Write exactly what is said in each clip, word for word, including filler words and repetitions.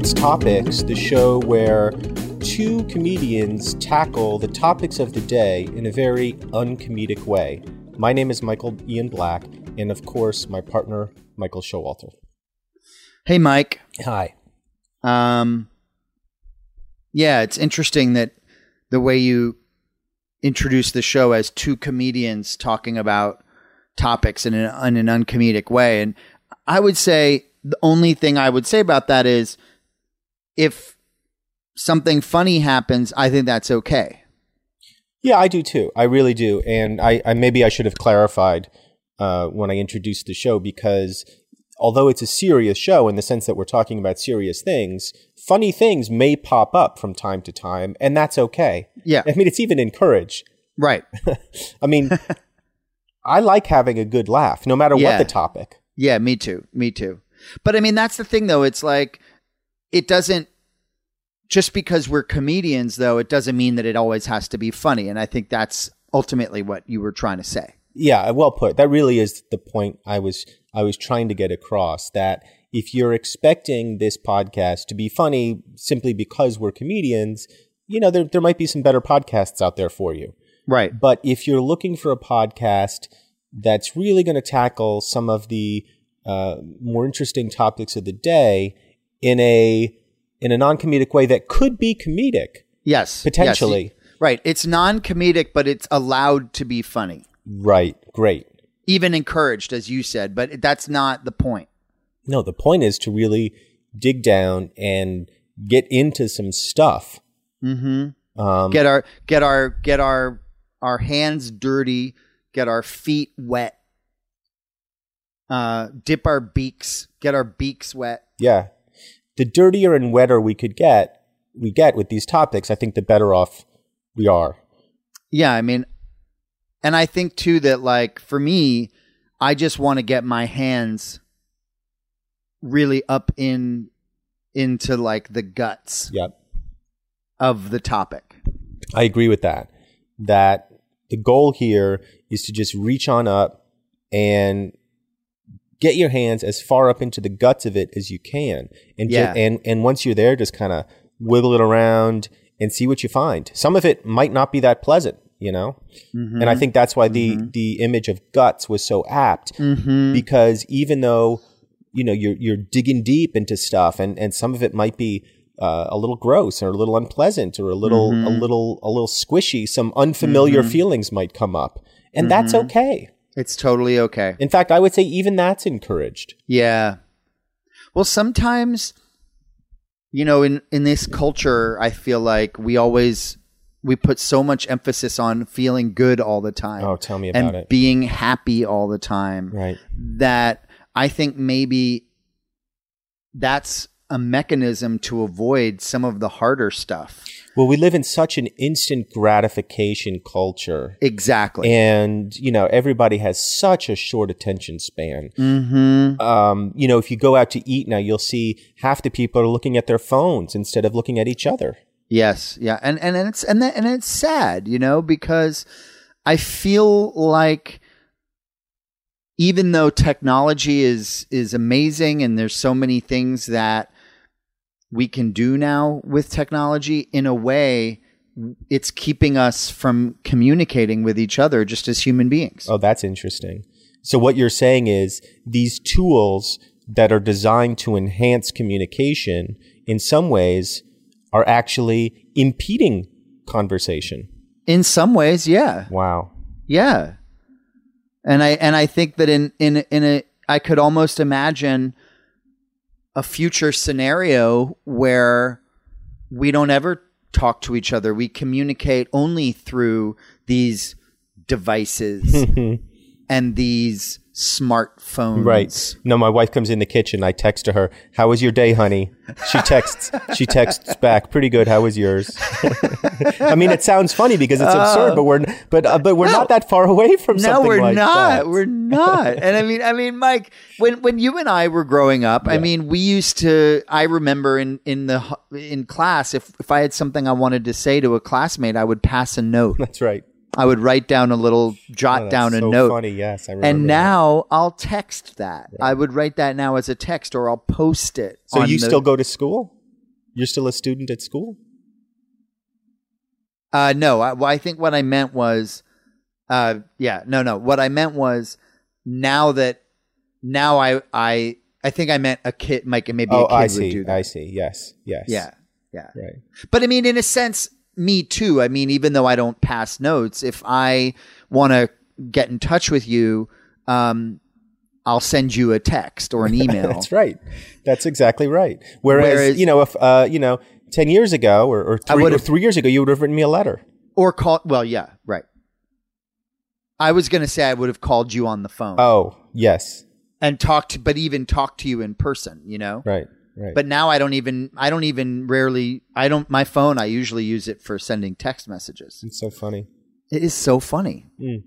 It's Topics, the show where two comedians tackle the topics of the day in a very uncomedic way. My name is Michael Ian Black, and of course, my partner, Michael Showalter. Hey, Mike. Hi. Um, yeah, it's interesting that the way you introduce the show as two comedians talking about topics in an, in an uncomedic way. And I would say the only thing I would say about that is if something funny happens, I think that's okay. Yeah, I do too. I really do. And I, I maybe I should have clarified uh, when I introduced the show, because although it's a serious show in the sense that we're talking about serious things, funny things may pop up from time to time, and that's okay. Yeah. I mean, it's even encouraged. Right. I mean, I like having a good laugh, no matter yeah. what the topic. Yeah, me too. Me too. But I mean, that's the thing, though. It's like, it doesn't, just because we're comedians, though, it doesn't mean that it always has to be funny. And I think that's ultimately what you were trying to say. Yeah, well put. That really is the point I was I was trying to get across, that if you're expecting this podcast to be funny simply because we're comedians, you know, there there might be some better podcasts out there for you. Right. But if you're looking for a podcast that's really going to tackle some of the uh, more interesting topics of the day in a in a non-comedic way that could be comedic. Yes. Potentially. Yes. Right. It's non-comedic, but it's allowed to be funny. Right. Great. Even encouraged, as you said, but that's not the point. No, the point is to really dig down and get into some stuff. Mm-hmm. Um, get our get our get our our hands dirty, get our feet wet, uh, dip our beaks, get our beaks wet. Yeah. The dirtier and wetter we could get, we get with these topics, I think the better off we are. Yeah, I mean, and I think too that, like, for me, I just want to get my hands really up in into like the guts yep. of the topic. I agree with that. That the goal here is to just reach on up and get your hands as far up into the guts of it as you can. And yeah. just, and, and once you're there, just kind of wiggle it around and see what you find. Some of it might not be that pleasant, you know? Mm-hmm. And I think that's why the, mm-hmm. the image of guts was so apt, mm-hmm. because even though, you know, you're you're digging deep into stuff, and, and some of it might be uh, a little gross or a little unpleasant or a little mm-hmm. a little a little squishy. Some unfamiliar mm-hmm. feelings might come up, and mm-hmm. that's okay. It's totally okay. In fact, I would say even that's encouraged. Yeah. Well, sometimes, you know, in, in this culture, I feel like we always we put so much emphasis on feeling good all the time. Oh, tell me about and it. And being happy all the time. Right. That I think maybe that's a mechanism to avoid some of the harder stuff. Well, we live in such an instant gratification culture. Exactly. And, you know, everybody has such a short attention span. Mm-hmm. Um, you know, if you go out to eat now, you'll see half the people are looking at their phones instead of looking at each other. Yes. Yeah. And, and, and it's, and, that, and it's sad, you know, because I feel like, even though technology is is amazing and there's so many things that we can do now with technology, in a way, it's keeping us from communicating with each other just as human beings. Oh, that's interesting. So what you're saying is these tools that are designed to enhance communication in some ways are actually impeding conversation. In some ways, yeah. Wow. Yeah. And I and I think that in in in a I could almost imagine a future scenario where we don't ever talk to each other. We communicate only through these devices and these smartphones. Right. No, my wife comes in the kitchen. I text to her, "How was your day, honey?" She texts. she texts back, "Pretty good. How was yours?" I mean, it sounds funny because it's uh, absurd, but we're but uh, but we're no, not that far away from no, something like not, that. No, we're not. We're not. And I mean, I mean, Mike, when when you and I were growing up, yeah. I mean, we used to. I remember in in the in class, if if I had something I wanted to say to a classmate, I would pass a note. That's right. I would write down a little, jot oh, that's down a so note. Funny, yes, I remember. And now that. I'll text that. Right. I would write that now as a text, or I'll post it. So on you the, still go to school? You're still a student at school? Uh, no, I, well, I think what I meant was, uh, yeah, no, no. What I meant was now that now I I I think I meant a kid, like maybe oh, a kid I see, would do that. I see. Yes. Yes. Yeah. Yeah. Right. But I mean, in a sense, me too. I mean, even though I don't pass notes, if I want to get in touch with you, um, I'll send you a text or an email. That's right. That's exactly right. Whereas, Whereas you know, if uh, you know. Ten years ago, or, or, three, or three years ago, you would have written me a letter. Or called, well, yeah, right. I was going to say I would have called you on the phone. Oh, yes. And talked, but even talked to you in person, you know? Right, right. But now I don't even, I don't even rarely, I don't, my phone, I usually use it for sending text messages. It's so funny. It is so funny. Mm. I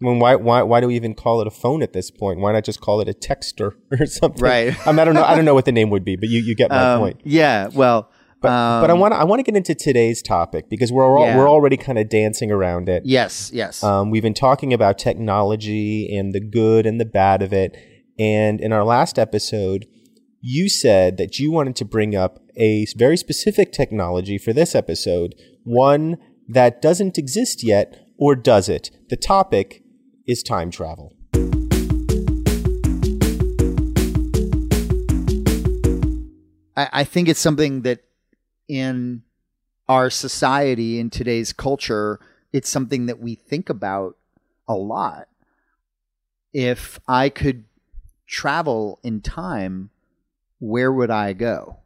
mean, why, why, why do we even call it a phone at this point? Why not just call it a texter or something? Right. I mean, I don't know, I don't know what the name would be, but you, you get my um, point. Yeah, well... But, um, but I want to I want to get into today's topic because we're all, yeah. we're already kind of dancing around it. Yes, yes. Um, we've been talking about technology and the good and the bad of it. And in our last episode, you said that you wanted to bring up a very specific technology for this episode, one that doesn't exist yet, or does it? The topic is time travel. I, I think it's something that in our society, in today's culture, it's something that we think about a lot. If I could travel in time, where would I go?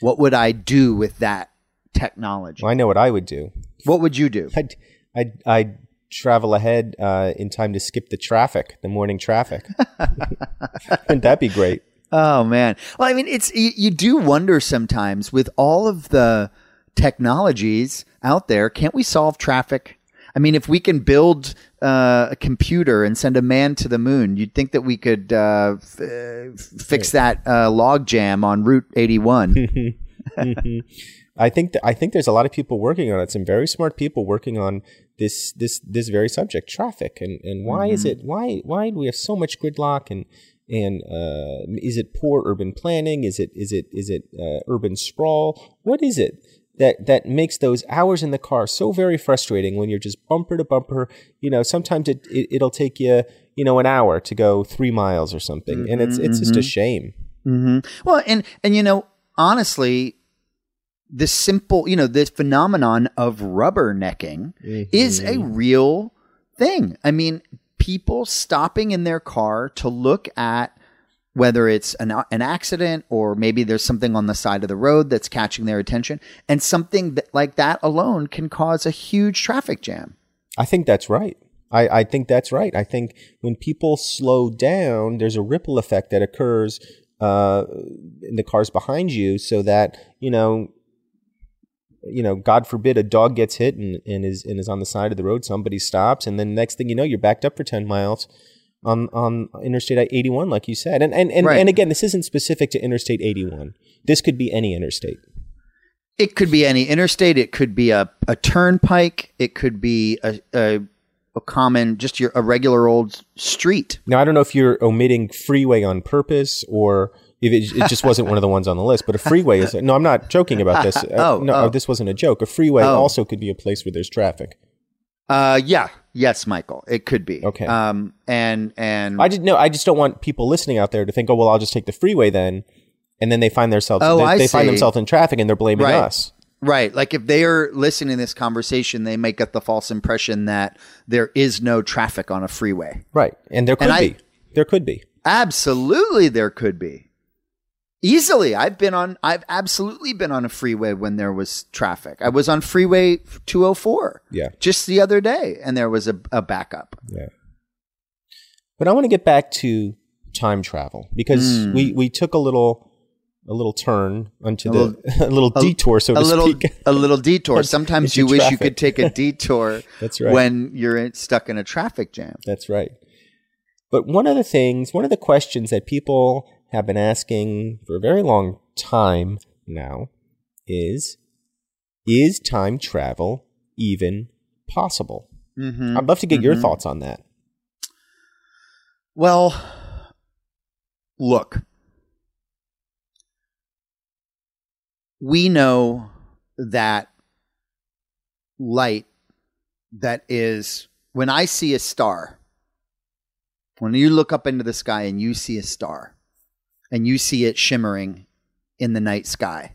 What would I do with that technology? Well, I know what I would do. What would you do? I'd, I'd, I'd travel ahead uh, in time to skip the traffic, the morning traffic. Wouldn't that be great? Oh, man. Well, I mean, it's you, you do wonder sometimes with all of the technologies out there, can't we solve traffic? I mean, if we can build uh, a computer and send a man to the moon, you'd think that we could uh, f- fix that uh, log jam on Route eighty-one. I think th- I think there's a lot of people working on it. Some very smart people working on this this this very subject, traffic. And, and why mm-hmm. is it why why do we have so much gridlock and And uh, is it poor urban planning? Is it is it is it uh, urban sprawl? What is it that that makes those hours in the car so very frustrating when you're just bumper to bumper? You know, sometimes it, it it'll take you you know an hour to go three miles or something, mm-hmm, and it's it's mm-hmm. just a shame. Mm-hmm. Well, and and you know, honestly, the simple you know this phenomenon of rubbernecking mm-hmm. is a real thing. I mean. People stopping in their car to look at whether it's an, an accident or maybe there's something on the side of the road that's catching their attention. And something that, like that alone can cause a huge traffic jam. I think that's right. I, I think that's right. I think when people slow down, there's a ripple effect that occurs uh, in the cars behind you so that, you know, you know, God forbid a dog gets hit and, and is and is on the side of the road, somebody stops, and then next thing you know, you're backed up for ten miles on on Interstate eighty-one, like you said. And and, and, right. and again, this isn't specific to Interstate eighty-one. This could be any interstate. It could be any interstate. It could be a, a turnpike. It could be a, a a common, just your a regular old street. Now, I don't know if you're omitting freeway on purpose or... If it, it just wasn't one of the ones on the list, but a freeway is... No, I'm not joking about this. oh, no, oh. This wasn't a joke. A freeway oh. also could be a place where there's traffic. Uh, yeah. Yes, Michael. It could be. Okay. Um, and... and I just, no, I just don't want people listening out there to think, oh, well, I'll just take the freeway then. And then they find themselves... Oh, they, I They see. find themselves in traffic and they're blaming right. us. Right. Like if they are listening to this conversation, they may get the false impression that there is no traffic on a freeway. Right. And there could and be. I, there could be. Absolutely there could be. Easily. I've been on, I've absolutely been on a freeway when there was traffic. I was on freeway two oh four yeah. just the other day and there was a, a backup. Yeah. But I want to get back to time travel because mm. we, we took a little, a little turn onto a the, little, a little detour, so a to little, speak. A little detour. Sometimes you wish traffic. you could take a detour That's right. when you're stuck in a traffic jam. That's right. But one of the things, one of the questions that people have been asking for a very long time now is, is time travel even possible? Mm-hmm. I'd love to get mm-hmm. your thoughts on that. Well, look, we know that light that is, when I see a star, when you look up into the sky and you see a star and you see it shimmering in the night sky,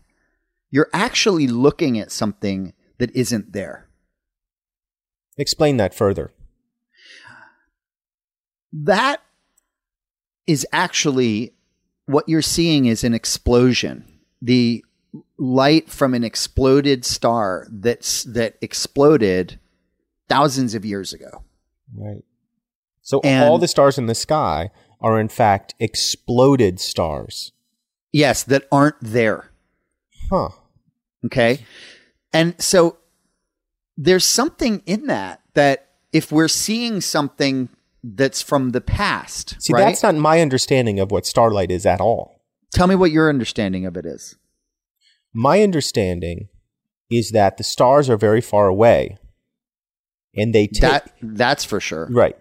you're actually looking at something that isn't there. Explain that further. That is actually what you're seeing is an explosion. The light from an exploded star that's that exploded thousands of years ago. Right. So and all the stars in the sky are in fact exploded stars. Yes, that aren't there. Huh. Okay. And so there's something in that, that if we're seeing something that's from the past. See, right? That's not my understanding of what starlight is at all. Tell me what your understanding of it is. My understanding is that the stars are very far away, and they take... That, that's for sure. Right.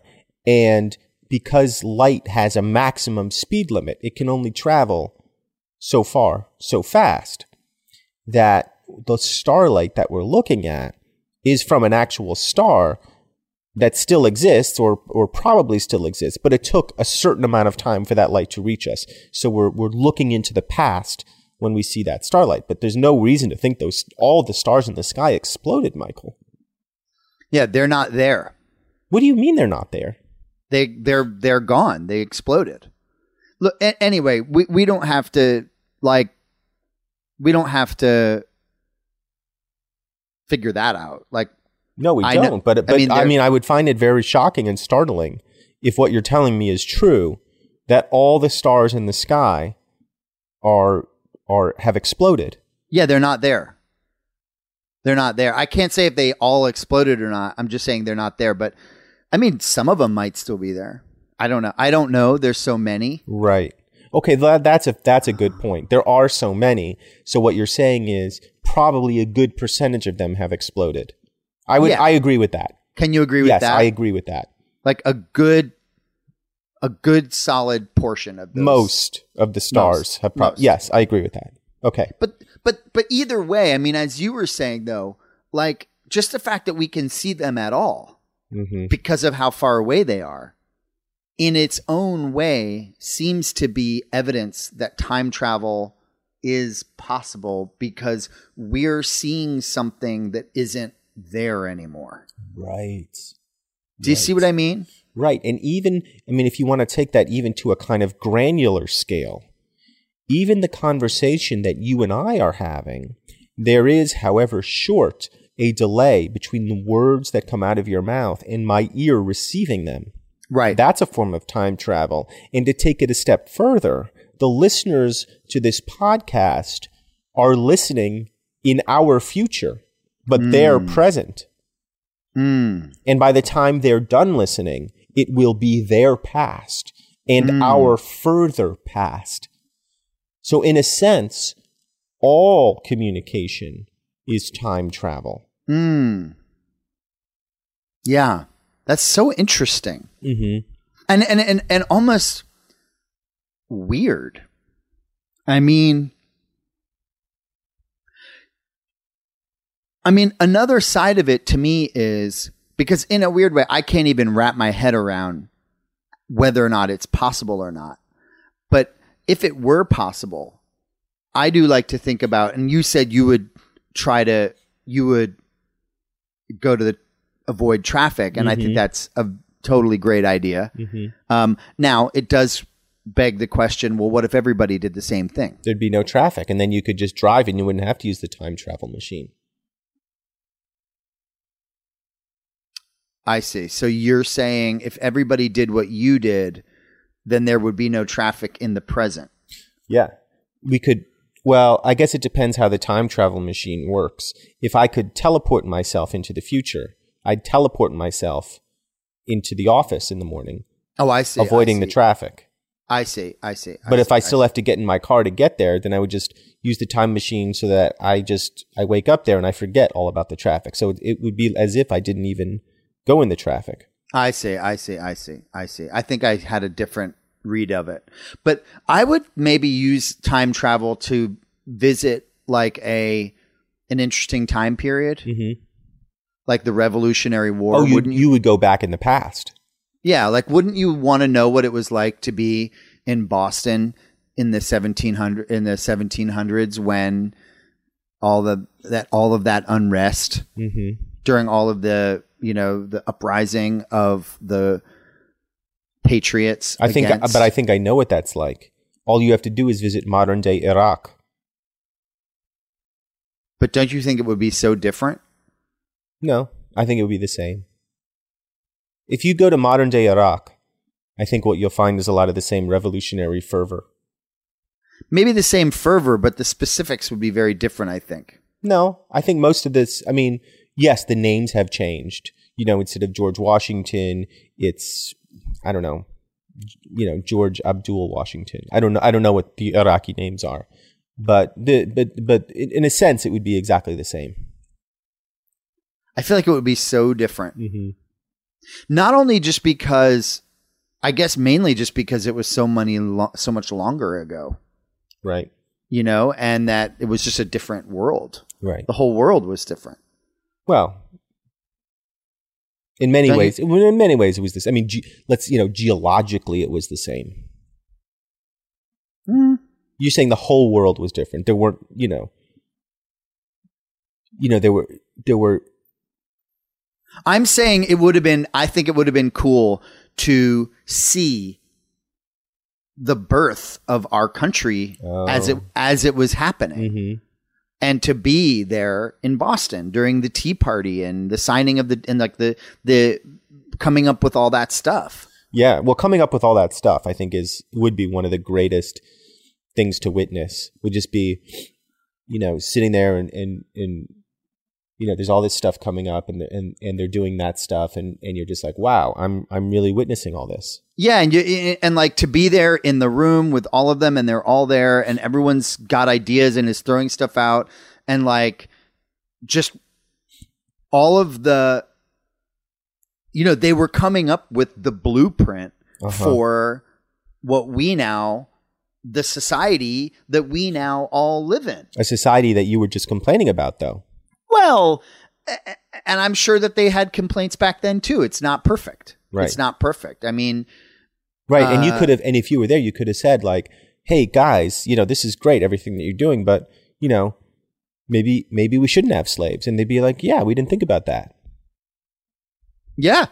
And because light has a maximum speed limit, it can only travel so far, so fast, that the starlight that we're looking at is from an actual star that still exists or or probably still exists, but it took a certain amount of time for that light to reach us. So we're we're looking into the past when we see that starlight, but there's no reason to think those all the stars in the sky exploded, Michael. Yeah, they're not there. What do you mean they're not there? They they're they're gone. They exploded. Look, a- anyway, we, we don't have to like we don't have to figure that out. Like no, we I don't. Know, but but I mean, I mean, I would find it very shocking and startling if what you're telling me is true, that all the stars in the sky are are have exploded. Yeah, they're not there. They're not there. I can't say if they all exploded or not. I'm just saying they're not there, but. I mean, some of them might still be there. I don't know. I don't know. There's so many. Right. Okay, that's a, that's a good point. There are so many. So what you're saying is probably a good percentage of them have exploded. I would. Yeah. I agree with that. Can you agree with yes, that? Yes, I agree with that. Like a good, a good solid portion of those. Most of the stars most, have probably. Yes, I agree with that. Okay. But but but either way, I mean, as you were saying, though, like just the fact that we can see them at all. Mm-hmm. Because of how far away they are, in its own way, seems to be evidence that time travel is possible because we're seeing something that isn't there anymore. Right. Do you right. see what I mean? Right. And even, I mean, if you want to take that even to a kind of granular scale, even the conversation that you and I are having, there is, however short, a delay between the words that come out of your mouth and my ear receiving them. Right. That's a form of time travel. And to take it a step further, the listeners to this podcast are listening in our future, but mm. they're present. Mm. And by the time they're done listening, it will be their past and mm. our further past. So in a sense, all communication is time travel. Mm. Yeah, that's so interesting. Mm-hmm. And, and and and almost weird. I mean, I mean, another side of it to me is, because in a weird way, I can't even wrap my head around whether or not it's possible or not. But if it were possible, I do like to think about, and you said you would try to, you would go to the, avoid traffic. And mm-hmm. I think that's a totally great idea. Mm-hmm. Um, now it does beg the question, well, what if everybody did the same thing? There'd be no traffic, and then you could just drive and you wouldn't have to use the time travel machine. I see. So you're saying if everybody did what you did, then there would be no traffic in the present. Yeah, we could. Well, I guess it depends how the time travel machine works. If I could teleport myself into the future, I'd teleport myself into the office in the morning. Oh, I see. Avoiding I see. the traffic. I see. I see. I but see, if I, I still see. have to get in my car to get there, then I would just use the time machine so that I just I wake up there and I forget all about the traffic. So it would be as if I didn't even go in the traffic. I see. I see. I see. I see. I think I had a different read of it, but I would maybe use time travel to visit like a an interesting time period, mm-hmm. like the Revolutionary War. Oh, you, wouldn't you, you would go back in the past. Yeah, like wouldn't you want to know what it was like to be in Boston in the seventeen hundred in the seventeen hundreds when all the that all of that unrest mm-hmm. during all of the you know the uprising of the patriots. I think, against- but I think I know what that's like. All you have to do is visit modern day Iraq. But don't you think it would be so different? No, I think it would be the same. If you go to modern day Iraq, I think what you'll find is a lot of the same revolutionary fervor. Maybe the same fervor, but the specifics would be very different, I think. No, I think most of this, I mean, yes, the names have changed. You know, instead of George Washington, it's, I don't know, you know, George Abdul Washington. I don't know. I don't know what the Iraqi names are, but the but but in a sense, it would be exactly the same. I feel like it would be so different. Mm-hmm. Not only just because, I guess, mainly just because it was so many lo- so much longer ago, right? You know, and that it was just a different world. Right. The whole world was different. Well. In many Don't ways, you, in many ways, it was this. I mean, ge- let's you know, geologically, it was the same. Mm. You're saying the whole world was different. There weren't, you know, you know, there were, there were. I'm saying it would have been. I think it would have been cool to see the birth of our country oh. as it as it was happening. Mm-hmm. And to be there in Boston during the Tea Party and the signing of the and like the the coming up with all that stuff. Yeah, well, coming up with all that stuff, I think is would be one of the greatest things to witness. Would just be, you know, sitting there and and, and you know, there's all this stuff coming up and and and they're doing that stuff and, and you're just like, wow, I'm I'm really witnessing all this. Yeah, and you and like to be there in the room with all of them and they're all there and everyone's got ideas and is throwing stuff out and like just all of the, you know, they were coming up with the blueprint uh-huh. for what we now, the society that we now all live in. A society that you were just complaining about though. Well, and I'm sure that they had complaints back then too. It's not perfect. Right. It's not perfect. I mean, right. Uh, and you could have, and if you were there, you could have said like, "Hey guys, you know, this is great, everything that you're doing, but you know, maybe, maybe we shouldn't have slaves." And they'd be like, "Yeah, we didn't think about that." Yeah,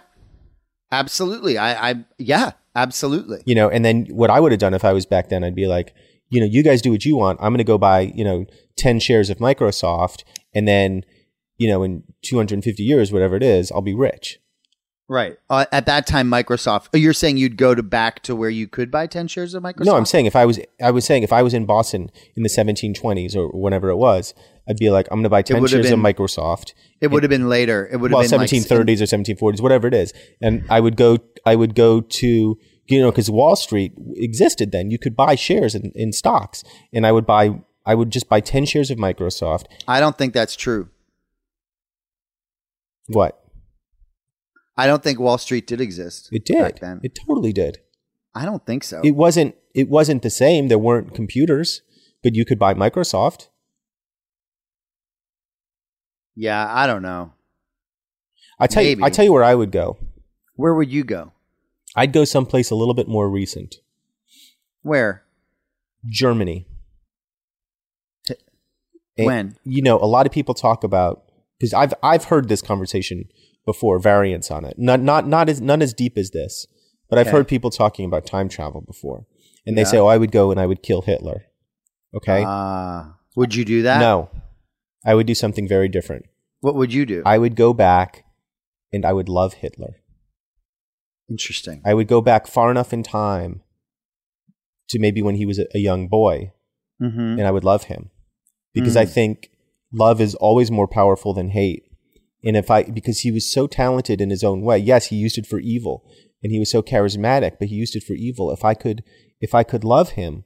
absolutely. I, I, yeah, absolutely. You know, and then what I would have done if I was back then, I'd be like, you know, you guys do what you want. I'm going to go buy, you know, ten shares of Microsoft. And then, you know, in two hundred fifty years, whatever it is, I'll be rich. Right. Uh, at that time, Microsoft, you're saying you'd go to back to where you could buy ten shares of Microsoft? No, I'm saying if I was, I was saying if I was in Boston in the seventeen twenties or whenever it was, I'd be like, I'm going to buy ten shares been, of Microsoft. It would have been later. It would have well, been seventeen thirties like, or seventeen forties, whatever it is. And I would go, I would go to, you know, because Wall Street existed then. You could buy shares in, in stocks and I would buy I would just buy ten shares of Microsoft. I don't think that's true. What? I don't think Wall Street did exist. It did. Back then. It totally did. I don't think so. It wasn't it wasn't the same. There weren't computers, but you could buy Microsoft. Yeah, I don't know. I tell Maybe. you I tell you where I would go. Where would you go? I'd go someplace a little bit more recent. Where? Germany. And, when? You know, a lot of people talk about, because I've I've heard this conversation before, variants on it. Not not not as not as deep as this, but okay. I've heard people talking about time travel before. And yeah. They say, oh, I would go and I would kill Hitler. Okay? Uh, would you do that? No. I would do something very different. What would you do? I would go back and I would love Hitler. Interesting. I would go back far enough in time to maybe when he was a, a young boy, mm-hmm. and I would love him. Because mm. I think love is always more powerful than hate. And if I, because he was so talented in his own way, yes, he used it for evil and he was so charismatic, but he used it for evil. If I could, if I could love him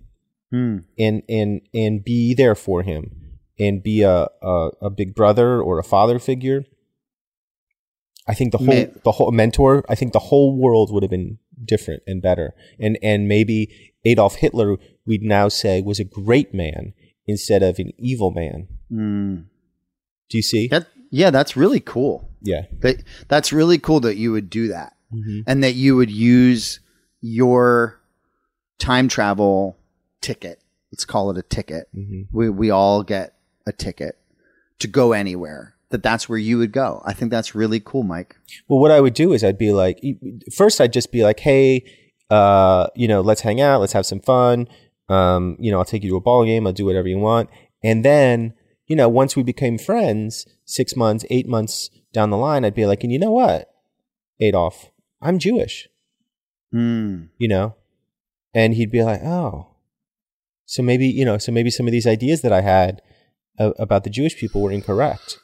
mm. and, and, and be there for him and be a, a, a big brother or a father figure, I think the whole, Me- the whole mentor, I think the whole world would have been different and better. And, and maybe Adolf Hitler, we'd now say was a great man. instead of an evil man. Mm. Do you see? That, yeah, that's really cool. Yeah. That, that's really cool that you would do that. Mm-hmm. And that you would use your time travel ticket. Let's call it a ticket. Mm-hmm. We we all get a ticket to go anywhere. That that's where you would go. I think that's really cool, Mike. Well, what I would do is I'd be like, first I'd just be like, hey, uh, you know, let's hang out, let's have some fun. Um, you know, I'll take you to a ball game. I'll do whatever you want. And then, you know, once we became friends, six months, eight months down the line, I'd be like, and you know what, Adolf, I'm Jewish, mm. you know? And he'd be like, oh, so maybe, you know, so maybe some of these ideas that I had uh, about the Jewish people were incorrect.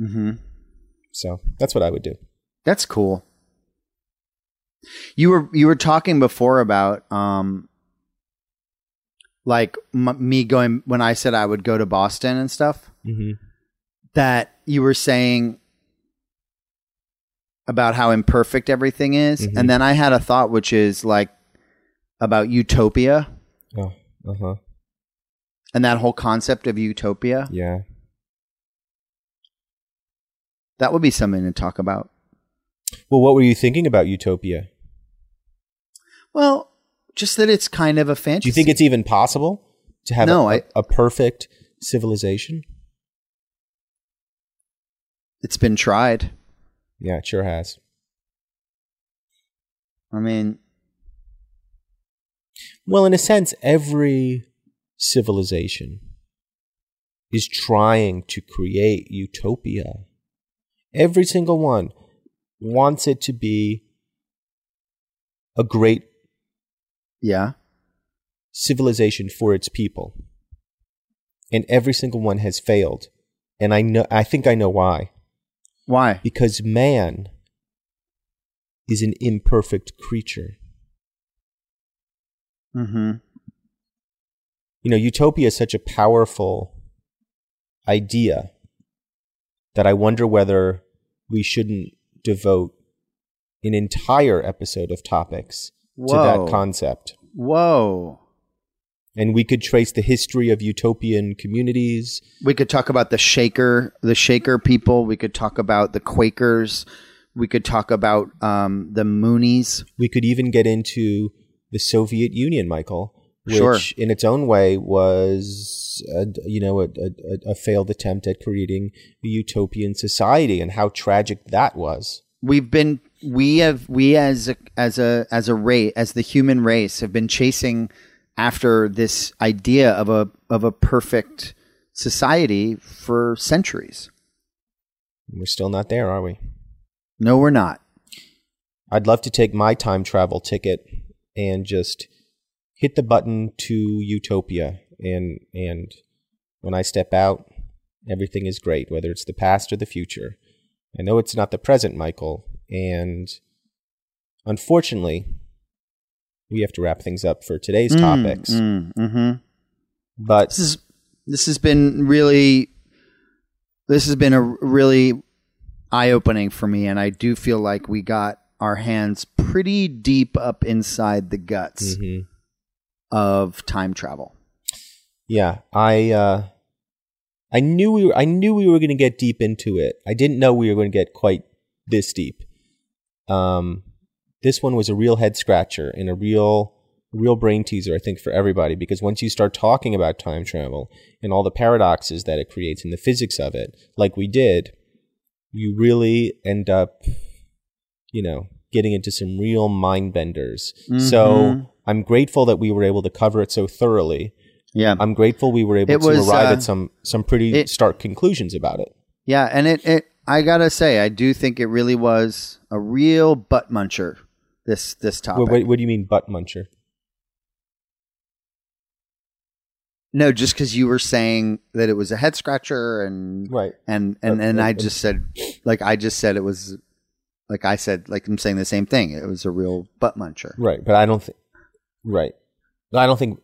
Mm-hmm. So that's what I would do. That's cool. You were, you were talking before about, um, like m- me going, when I said I would go to Boston and stuff, mm-hmm. that you were saying about how imperfect everything is. Mm-hmm. And then I had a thought, which is like about utopia. Oh, uh-huh. And that whole concept of utopia. Yeah. That would be something to talk about. Well, what were you thinking about utopia? Well, just that it's kind of a fantasy. Do you think it's even possible to have no, a, I, a perfect civilization? It's been tried. Yeah, it sure has. I mean... Well, in a sense, every civilization is trying to create utopia. Every single one wants it to be a great yeah. civilization for its people. And every single one has failed. And I know, I think I know why. Why? Because man is an imperfect creature. Mm-hmm. You know, utopia is such a powerful idea that I wonder whether we shouldn't devote an entire episode of Topics Whoa. to that concept. Whoa. And we could trace the history of utopian communities. We could talk about the Shaker, the Shaker people. We could talk about the Quakers. We could talk about um, the Moonies. We could even get into the Soviet Union, Michael, which sure. in its own way was, a, you know, a, a, a failed attempt at creating a utopian society, and how tragic that was. We've been, we have, we as a, as a, as a race, as the human race, have been chasing after this idea of a of a perfect society for centuries. We're still not there, are we? No, we're not. I'd love to take my time travel ticket and just hit the button to utopia, and and when I step out, everything is great, whether it's the past or the future. I know it's not the present, Michael, and unfortunately, we have to wrap things up for today's mm, topics. Mm, mm-hmm. But this is this has been really this has been a really eye-opening for me, and I do feel like we got our hands pretty deep up inside the guts. Mm-hmm. Of time travel. Yeah, I uh, I knew we were I knew we were going to get deep into it. I didn't know we were going to get quite this deep. Um, this one was a real head scratcher and a real real brain teaser, I think, for everybody, because once you start talking about time travel and all the paradoxes that it creates and the physics of it, like we did, you really end up, you know, getting into some real mind benders. Mm-hmm. So I'm grateful that we were able to cover it so thoroughly. Yeah. I'm grateful we were able it to was, arrive uh, at some some pretty it, stark conclusions about it. Yeah, and it, it I gotta say, I do think it really was a real butt muncher, this this topic. What, what do you mean butt muncher? No, just because you were saying that it was a head scratcher, and right. and, and, uh, and uh, I just said like I just said it was like I said, like I'm saying the same thing. It was a real butt muncher. Right, but I don't think Right. I don't think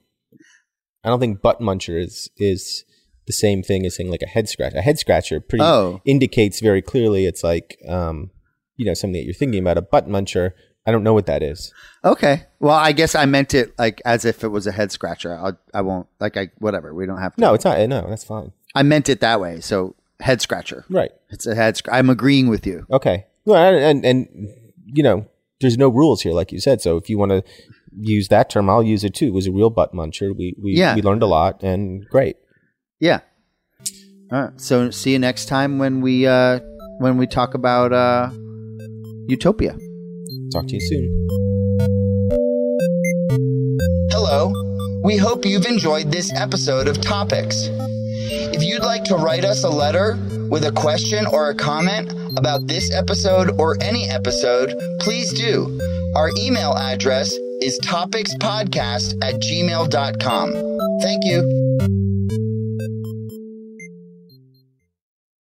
I don't think butt muncher is is the same thing as saying like a head scratch. A head scratcher pretty oh. indicates very clearly it's like um, you know, something that you're thinking about. A butt muncher I don't know what that is. Okay. Well, I guess I meant it like as if it was a head scratcher. I I won't like I whatever. We don't have to. No, it's not. No, that's fine. I meant it that way. So head scratcher. Right. It's a head. Sc- I'm agreeing with you. Okay. Well, and, and and you know, there's no rules here, like you said. So if you want to use that term, I'll use it too. It was a real butt muncher. We we yeah. we learned a lot and great. Yeah. All right. So see you next time when we uh, when we talk about uh, utopia. Talk to you soon. Hello. We hope you've enjoyed this episode of Topics. If you'd like to write us a letter with a question or a comment about this episode or any episode, please do. Our email address is topicspodcast at gmail dot com. Thank you.